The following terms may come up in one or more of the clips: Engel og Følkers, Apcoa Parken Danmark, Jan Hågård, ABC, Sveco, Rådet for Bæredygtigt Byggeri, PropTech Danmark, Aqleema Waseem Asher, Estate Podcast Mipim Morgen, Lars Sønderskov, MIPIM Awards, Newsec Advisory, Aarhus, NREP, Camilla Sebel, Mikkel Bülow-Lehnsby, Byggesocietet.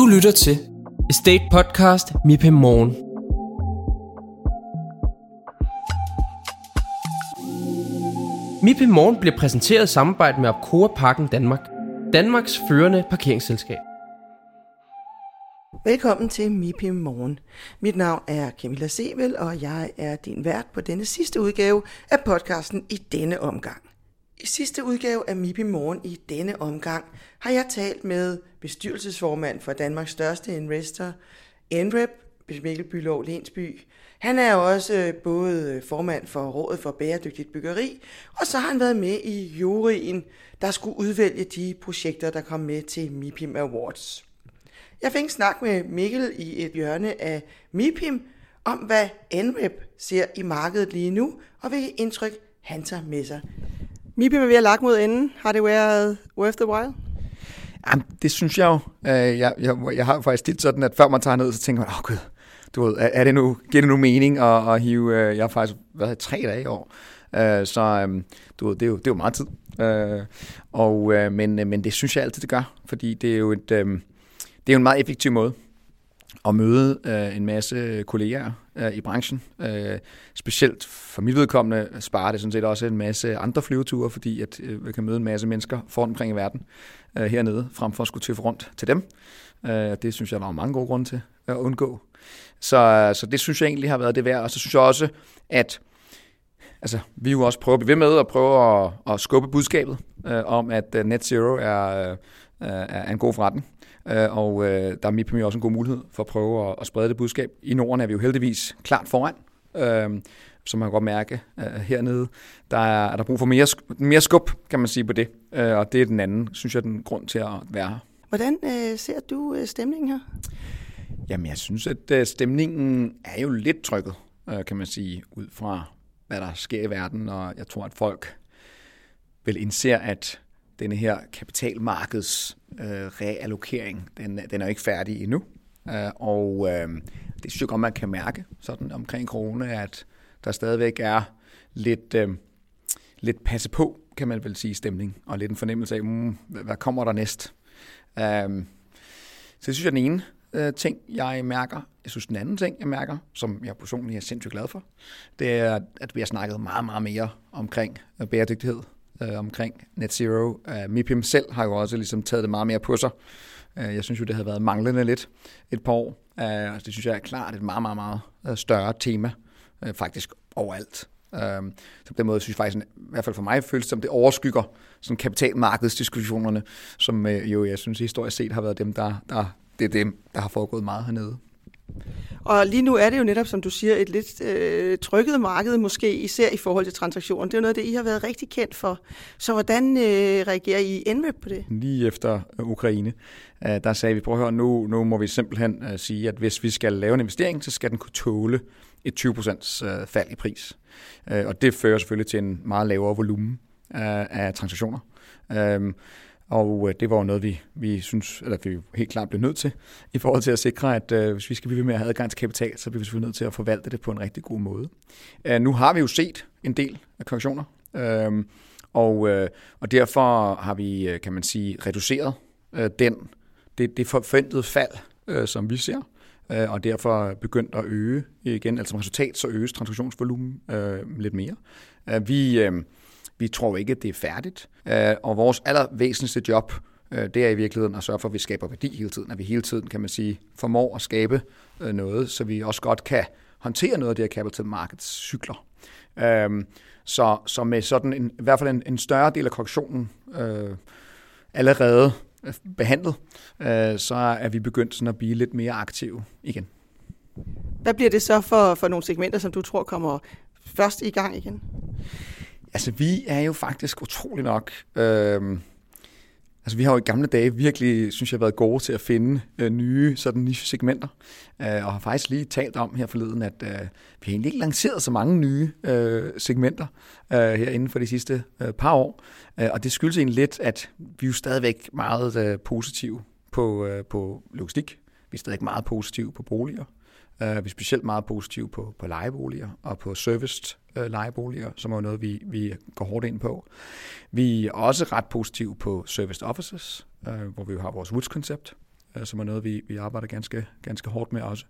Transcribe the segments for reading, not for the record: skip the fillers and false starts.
Du lytter til Estate Podcast Mipim Morgen. Mipim Morgen bliver præsenteret i samarbejde med Apcoa Parken Danmark, Danmarks førende parkeringsselskab. Velkommen til Mipim Morgen. Mit navn er Camilla Sebel, og jeg er din vært på denne sidste udgave af podcasten i denne omgang. I sidste udgave af Mipim Morgen i denne omgang har jeg talt med bestyrelsesformand for Danmarks største investor, NREP, Mikkel Bülow-Lehnsby. Han er også både formand for Rådet for Bæredygtigt Byggeri, og så har han været med i juryen, der skulle udvælge de projekter, der kom med til MIPIM Awards. Jeg fik en snak med Mikkel i et hjørne af MIPIM om, hvad NREP ser i markedet lige nu, og hvilke indtryk han tager med sig. MIPIM er ved at lagt mod enden. Har det været worth the while? Jamen, det synes jeg jo. Jeg har faktisk tit sådan, at før man tager ned, så tænker man, gud, du ved, giver det nu mening at hive? Jeg har faktisk været 3 dage i år, så du ved, det er jo meget tid. Men det synes jeg altid, det gør, fordi det er jo en meget effektiv måde at møde en masse kolleger i branchen. Specielt for mit vedkommende sparer det sådan set også en masse andre flyveture, fordi at vi kan møde en masse mennesker foran omkring i verden hernede, frem for at skulle tøffe rundt til dem. Det synes jeg, der var mange gode grunde til at undgå. Så det synes jeg egentlig har været det værd. Og så synes jeg også, at vi jo også prøver at blive ved med og prøve at skubbe budskabet om, at net zero er en god forretning. Og der er MIPIM også en god mulighed for at prøve at sprede det budskab. I Norden er vi jo heldigvis klart foran, som man kan godt mærke hernede. Der er brug for mere skub, kan man sige, på det. Og det er den anden, synes jeg, den grund til at være her. Hvordan ser du stemningen her? Jamen, jeg synes, at stemningen er jo lidt trykket, kan man sige, ud fra hvad der sker i verden. Og jeg tror, at folk vel indser, at denne her kapitalmarkeds reallokering, den er ikke færdig endnu. Det synes jeg godt, man kan mærke sådan omkring corona, at der stadigvæk er lidt passe på, kan man vel sige, stemning, og lidt en fornemmelse af, hvad kommer der næst? Så det synes jeg, den ene ting, jeg mærker. Jeg synes, den anden ting, jeg mærker, som jeg personligt er sindssygt glad for, det er, at vi har snakket meget, meget mere omkring bæredygtighed, omkring net zero. MIPIM selv har jo også ligesom taget det meget mere på sig. Jeg synes jo, det havde været manglende lidt et par år. Det synes jeg er klart et meget, meget, meget større tema, faktisk overalt. Så på den måde synes jeg faktisk, i hvert fald for mig, føles som det overskygger sådan kapitalmarkedsdiskussionerne, som jo jeg synes historisk set har været dem, der har foregået meget hernede. Og lige nu er det jo netop, som du siger, et lidt trykket marked, måske især i forhold til transaktioner. Det er jo noget, det I har været rigtig kendt for. Så hvordan reagerer I NREP på det? Lige efter Ukraine, der sagde vi, prøv at høre, nu må vi simpelthen sige, at hvis vi skal lave en investering, så skal den kunne tåle et 20% fald i pris. Og det fører selvfølgelig til en meget lavere volumen af transaktioner. Og det var jo noget, vi synes, eller vi helt klart blev nødt til, i forhold til at sikre, at hvis vi skal blive ved med at have adgang til kapital, så bliver vi selvfølgelig nødt til at forvalte det på en rigtig god måde. Nu har vi jo set en del af korrektioner, og derfor har vi, kan man sige, reduceret det forventede fald, som vi ser, og derfor begyndt at øge igen, altså som resultat, så øges transaktionsvolumen lidt mere. Vi tror ikke, at det er færdigt, og vores allervæsentligste job, det er i virkeligheden at sørge for, at vi skaber værdi hele tiden, at vi hele tiden, kan man sige, formår at skabe noget, så vi også godt kan håndtere noget af de her capital markets cykler. Så med sådan i hvert fald en større del af korrektionen allerede behandlet, så er vi begyndt sådan at blive lidt mere aktive igen. Hvad bliver det så for nogle segmenter, som du tror kommer først i gang igen? Altså, vi er jo faktisk utrolig nok... vi har jo i gamle dage virkelig, synes jeg, været gode til at finde nye sådan niche-segmenter. Og har faktisk lige talt om her forleden, at vi egentlig ikke lanceret så mange nye segmenter her inden for de sidste par år. Og det skyldes egentlig lidt, at vi jo stadigvæk meget positive på logistik. Vi er stadigvæk meget positive på boliger. Vi er specielt meget positive på lejeboliger og på serviced lejeboliger, som er noget, vi går hårdt ind på. Vi er også ret positive på serviced offices, hvor vi har vores Woods-koncept, som er noget, vi arbejder ganske hårdt med også.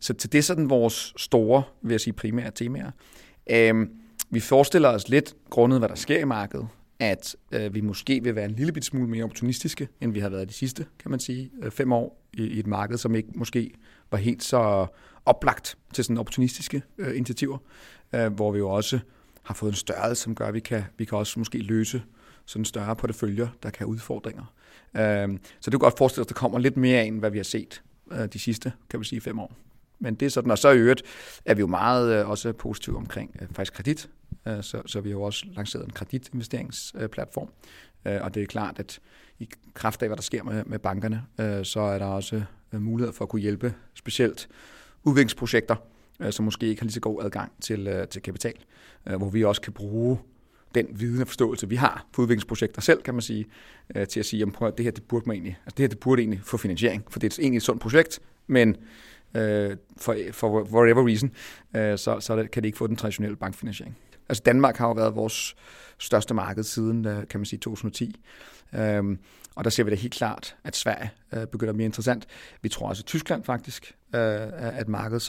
Så det er sådan vores store, vil jeg sige, primære temaer. Vi forestiller os lidt, grundet hvad der sker i markedet, at vi måske vil være en lille bit smule mere opportunistiske, end vi har været de sidste, kan man sige, 5 år i et marked, som ikke måske var helt så oplagt til sådan opportunistiske initiativer, hvor vi jo også har fået en størrelse, som gør, at vi kan også måske løse sådan større porteføljer, der kan have udfordringer. Så det kan godt forestille os, at der kommer lidt mere end hvad vi har set de sidste, kan vi sige, 5 år. Men det er sådan, og så i øvrigt er vi jo meget også positive omkring faktisk kredit, så vi har jo også lanceret en kreditinvesteringsplatform, og det er klart, at i kraft af, hvad der sker med bankerne, så er der også muligheder for at kunne hjælpe specielt udviklingsprojekter, som måske ikke har lige så god adgang til kapital, hvor vi også kan bruge den viden og forståelse, vi har på udviklingsprojekter selv, kan man sige, til at sige, at det her, det burde egentlig få finansiering, for det er egentlig et sundt projekt, men for whatever reason, så kan det ikke få den traditionelle bankfinansiering. Altså Danmark har jo været vores største marked siden, kan man sige, 2010. Og der ser vi da helt klart, at Sverige begynder mere interessant. Vi tror også, at Tyskland faktisk er et marked,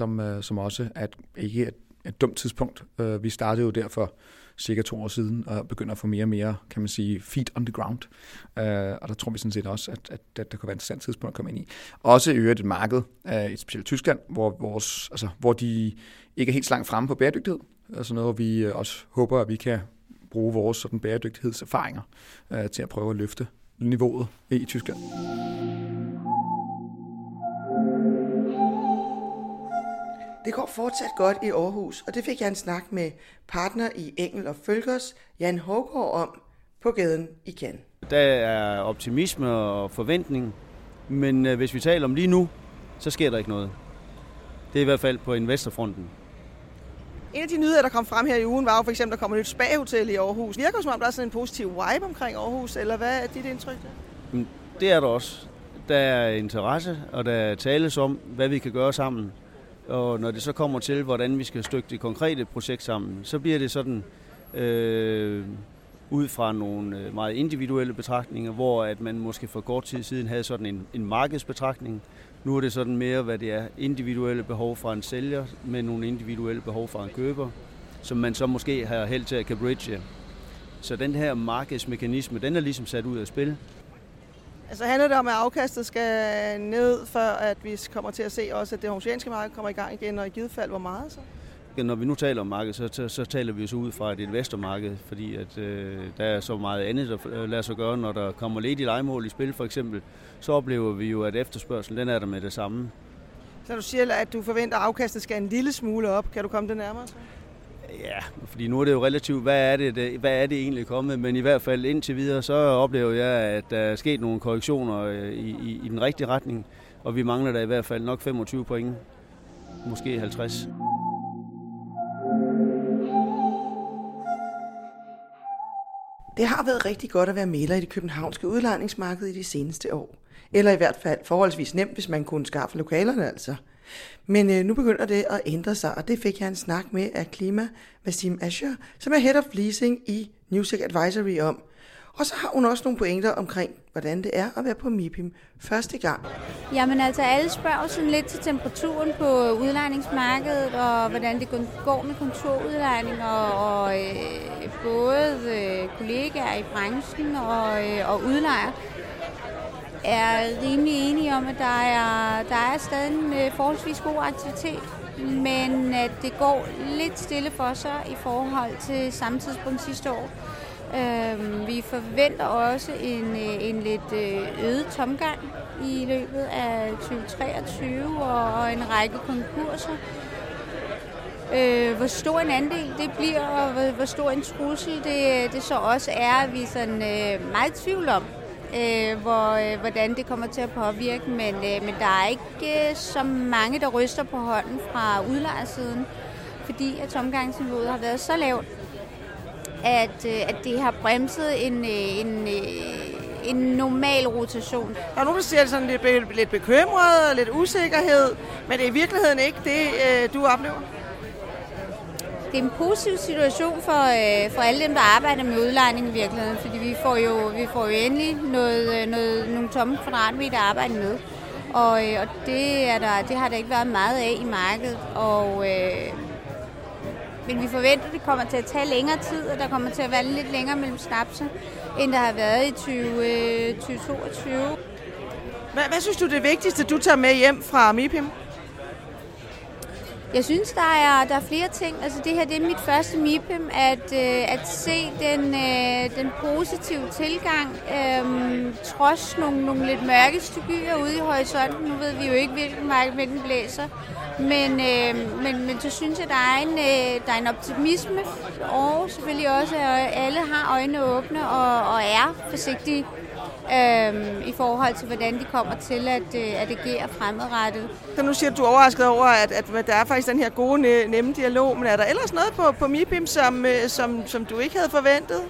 som også er ikke et dumt tidspunkt. Vi startede jo derfor cirka 2 år siden og begynder at få mere og mere, kan man sige, feet on the ground. Og der tror vi sådan set også, at der kan være et interessant tidspunkt at komme ind i. Også i øvrigt et marked, et specielt Tyskland, hvor de ikke er helt langt fremme på bæredygtighed. Altså noget, hvor vi også håber, at vi kan bruge vores sådan bæredygtighedserfaringer til at prøve at løfte niveauet i Tyskland. Det går fortsat godt i Aarhus, og det fik jeg en snak med partner i Engel og Følkers, Jan Hågård, om på gaden i Cannes. Der er optimisme og forventning, men hvis vi taler om lige nu, så sker der ikke noget. Det er i hvert fald på investorfronten. En af de nyheder, der kom frem her i ugen, var jo for eksempel, der kommer et nyt spa-hotel i Aarhus. Virker det, som om der er sådan en positiv vibe omkring Aarhus, eller hvad er dit indtryk der? Det er der også. Der er interesse, og der tales om, hvad vi kan gøre sammen. Og når det så kommer til, hvordan vi skal stykke det konkrete projekt sammen, så bliver det sådan ud fra nogle meget individuelle betragtninger, hvor at man måske for kort tid siden havde sådan en markedsbetragtning. Nu er det sådan mere, hvad det er individuelle behov fra en sælger med nogle individuelle behov fra en køber, som man så måske har held til at kan bridge. Så den her markedsmekanisme, den er ligesom sat ud af spil. Altså handler det om, at afkastet skal ned, før at vi kommer til at se også, at det aarhusianske marked kommer i gang igen, og i givet fald, hvor meget så? Når vi nu taler om markedet, så taler vi jo så ud fra et investormarked, fordi at, der er så meget andet, der lader sig gøre. Når der kommer ledige lejemål i spil for eksempel, så oplever vi jo, at efterspørgselen den er der med det samme. Så du siger, at du forventer, at afkastet skal en lille smule op. Kan du komme det nærmere? Så? Ja, fordi nu er det jo relativt, hvad er det egentlig kommet, men i hvert fald indtil videre, så oplever jeg, at der er sket nogle korrektioner i den rigtige retning, og vi mangler der i hvert fald nok 25 point, måske 50. Det har været rigtig godt at være mægler i det københavnske udlejningsmarked i de seneste år. Eller i hvert fald forholdsvis nemt, hvis man kunne skaffe lokalerne altså. Men nu begynder det at ændre sig, og det fik jeg en snak med Aqleema Waseem Asher, som er Head of Leasing i Newsec Advisory om. Og så har hun også nogle pointer omkring, hvordan det er at være på MIPIM første gang. Jamen altså, alle spørger sådan lidt til temperaturen på udlejningsmarkedet, og hvordan det går med kontorudlejning, og både kollegaer i branchen og udlejer er rimelig enige om, at der er stadig en forholdsvis god aktivitet, men at det går lidt stille for sig i forhold til samme tidspunkt sidste år. Vi forventer også en lidt øget tomgang i løbet af 2023 og en række konkurser. Hvor stor en andel det bliver, og hvor stor en trussel det så også er, vi sådan meget tvivl om, hvordan det kommer til at påvirke. Men der er ikke så mange, der ryster på hånden fra udlejersiden, fordi at tomgangsniveauet har været så lavt, at det har bremset en normal rotation. Der er nogen, der siger, at det er sådan lidt bekymret og lidt usikkerhed, men det er i virkeligheden ikke det, du oplever? det er en positiv situation for alle dem, der arbejder med udlejning i virkeligheden, fordi vi får jo endelig nogle tomme kvadratmeter at arbejde med. Og det har der ikke været meget af i markedet, men vi forventer, at det kommer til at tage længere tid, og der kommer til at være lidt længere mellem snapser, end der har været i 2022. Hvad synes du er det vigtigste, du tager med hjem fra MIPIM? Jeg synes, der er flere ting. Altså det her, det er mit første MIPIM, at se den positive tilgang, trods nogle lidt mørke skyer ude i horisonten. Nu ved vi jo ikke, hvilken vej den blæser. Men så synes jeg, der er en optimisme, og selvfølgelig også, at alle har øjnene åbne og er forsigtige i forhold til, hvordan de kommer til at agere fremadrettet. Så nu siger du, er overrasket over, at der er faktisk den her gode, nemme dialog, men er der ellers noget på MIPIM, som du ikke havde forventet?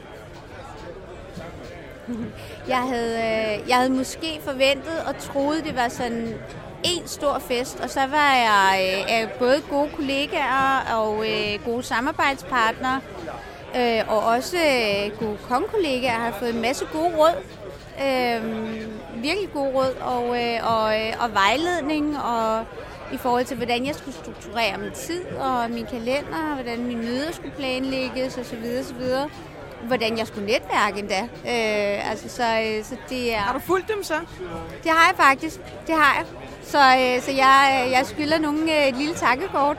Jeg havde måske forventet og troede, det var sådan en stor fest, og så var jeg både gode kollegaer og gode samarbejdspartnere, og også gode kongkollegaer har fået en masse gode råd. Virkelig god råd og vejledning og i forhold til, hvordan jeg skulle strukturere min tid og min kalender, hvordan mine møder skulle planlægges osv. Hvordan jeg skulle netværke endda. Så det er... Har du fulgt dem så? Det har jeg faktisk. Det har jeg. Så jeg skylder nogen et lille takkekort.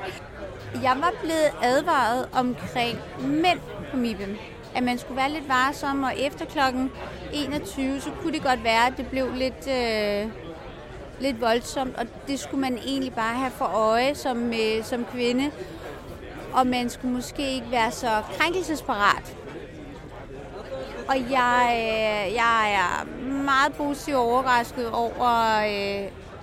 Jeg var blevet advaret omkring mænd på MIPIM. At man skulle være lidt varsom, og efter klokken 21, så kunne det godt være, at det blev lidt voldsomt, og det skulle man egentlig bare have for øje som kvinde. Og man skulle måske ikke være så krænkelsesparat. Og jeg er meget positivt overrasket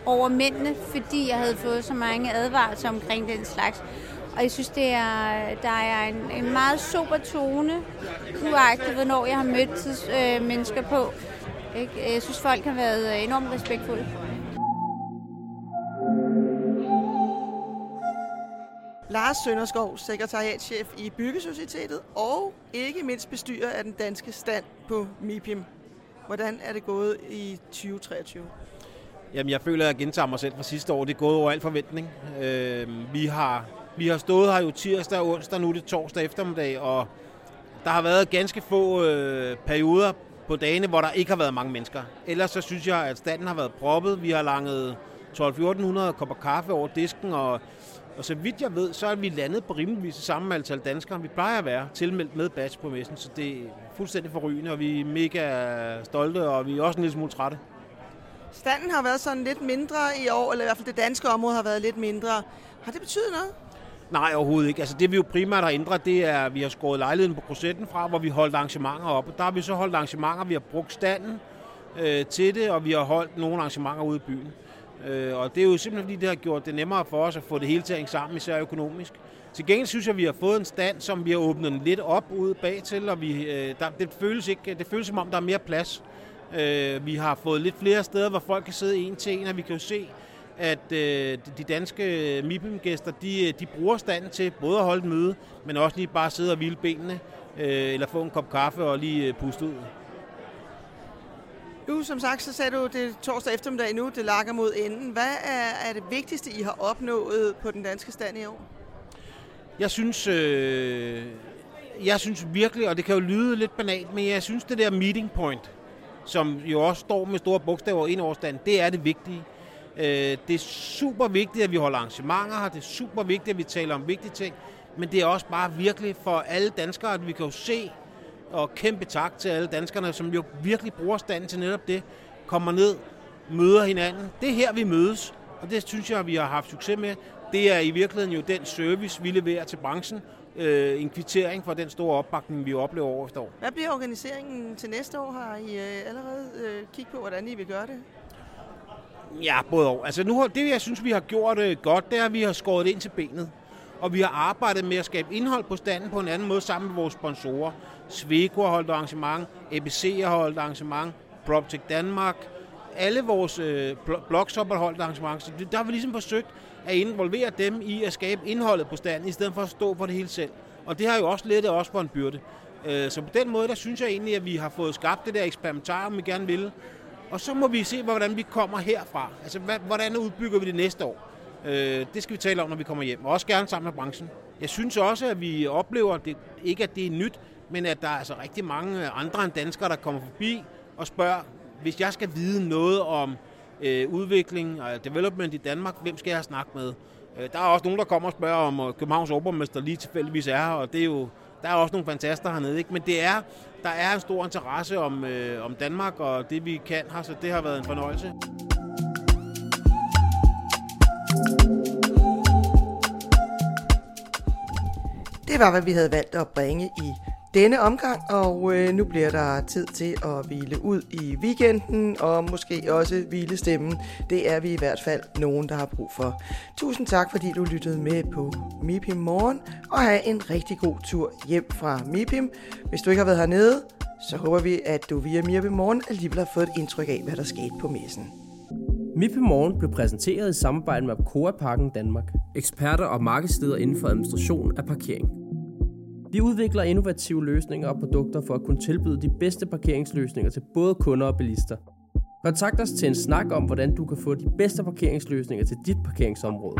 over mændene, fordi jeg havde fået så mange advarsler omkring den slags. Og jeg synes, der er en meget super tone, uagtet hvornår jeg har mødt mennesker på. Jeg synes, folk har været enormt respektfulde. Lars Sønderskov, sekretariatschef i Byggesocietet og ikke mindst bestyrer af den danske stand på MIPIM. Hvordan er det gået i 2023? Jamen, jeg føler, at jeg gentager mig selv fra sidste år. Det er gået over al forventning. Vi har stået her jo tirsdag og onsdag, nu er det torsdag eftermiddag, og der har været ganske få perioder på dagene, hvor der ikke har været mange mennesker. Ellers så synes jeg, at standen har været proppet. Vi har langet 1200-1400 kopper kaffe over disken, og så vidt jeg ved, så er vi landet på rimeligvis samme antal danskere. Vi plejer at være tilmeldt med badge på messen, så det er fuldstændig forrygende, og vi er mega stolte, og vi er også en lille smule trætte. Standen har været sådan lidt mindre i år, eller i hvert fald det danske område har været lidt mindre. Har det betydet noget? Nej, overhovedet ikke. Altså det vi jo primært har ændret, det er, at vi har skåret lejligheden på Krosetten fra, hvor vi holdt arrangementer op. Og der har vi så holdt arrangementer, vi har brugt standen til det, og vi har holdt nogle arrangementer ude i byen. Og det er jo simpelthen fordi, det har gjort det nemmere for os at få det hele til at hænge sammen, især økonomisk. Til gengæld synes jeg, at vi har fået en stand, som vi har åbnet lidt op ude bagtil, og det føles som om, der er mere plads. Vi har fået lidt flere steder, hvor folk kan sidde en til en, og vi kan jo se, at de danske MIPIM-gæster, de bruger standen til både at holde et møde, men også lige bare sidde og hvile benene, eller få en kop kaffe og lige puste ud. Nu, som sagt, så sagde du, det torsdag eftermiddag nu, det lakker mod enden. Hvad er det vigtigste, I har opnået på den danske stand i år? Jeg synes virkelig, og det kan jo lyde lidt banalt, men jeg synes, det der meeting point, som jo også står med store bogstaver ind over standen, det er det vigtige. Det er super vigtigt, at vi holder arrangementer her. Det er super vigtigt, at vi taler om vigtige ting. Men det er også bare virkelig for alle danskere, at vi kan jo se, og kæmpe tak til alle danskerne, som jo virkelig bruger standen til netop det. Kommer ned, møder hinanden. Det er her, vi mødes. Og det synes jeg, vi har haft succes med. Det er i virkeligheden jo den service, vi leverer til branchen. En kvittering for den store opbakning, vi oplever år efter år. Hvad bliver organiseringen til næste år? Har I allerede kigget på, hvordan I vil gøre det? Ja, både og. Altså nu, det jeg synes, vi har gjort godt, det er, at vi har skåret det ind til benet. Og vi har arbejdet med at skabe indhold på standen på en anden måde sammen med vores sponsorer. Sveco har holdt arrangement, ABC har holdt arrangement, PropTech Danmark. Alle vores blogshopper har holdt arrangement. Så der har vi ligesom forsøgt at involvere dem i at skabe indholdet på standen, i stedet for at stå for det hele selv. Og det har jo også lettet os på en byrde. Så på den måde, der synes jeg egentlig, at vi har fået skabt det der eksperimentarium, vi gerne vil. Og så må vi se, hvordan vi kommer herfra. Altså, hvordan udbygger vi det næste år? Det skal vi tale om, når vi kommer hjem. Og også gerne sammen med branchen. Jeg synes også, at vi oplever, at det, ikke at det er nyt, men at der er altså rigtig mange andre end danskere, der kommer forbi og spørger, hvis jeg skal vide noget om udvikling og development i Danmark, hvem skal jeg snakke med? Der er også nogen, der kommer og spørger om Københavns overborgmester lige tilfældigvis er her, og det er jo, der er også nogle fantaster hernede, ikke? Men det er, der er en stor interesse om Danmark og det, vi kan her, så det har været en fornøjelse. Det var, hvad vi havde valgt at bringe i denne omgang, og nu bliver der tid til at hvile ud i weekenden, og måske også hvile stemmen. Det er vi i hvert fald nogen, der har brug for. Tusind tak, fordi du lyttede med på MIPIM Morgen, og have en rigtig god tur hjem fra MIPIM. Hvis du ikke har været hernede, så håber vi, at du via MIPIM Morgen alligevel har fået et indtryk af, hvad der skete på messen. MIPIM Morgen blev præsenteret i samarbejde med Apcoa Parken Danmark, eksperter og markedsleder inden for administration af parkering. Vi udvikler innovative løsninger og produkter for at kunne tilbyde de bedste parkeringsløsninger til både kunder og bilister. Kontakt os til en snak om, hvordan du kan få de bedste parkeringsløsninger til dit parkeringsområde.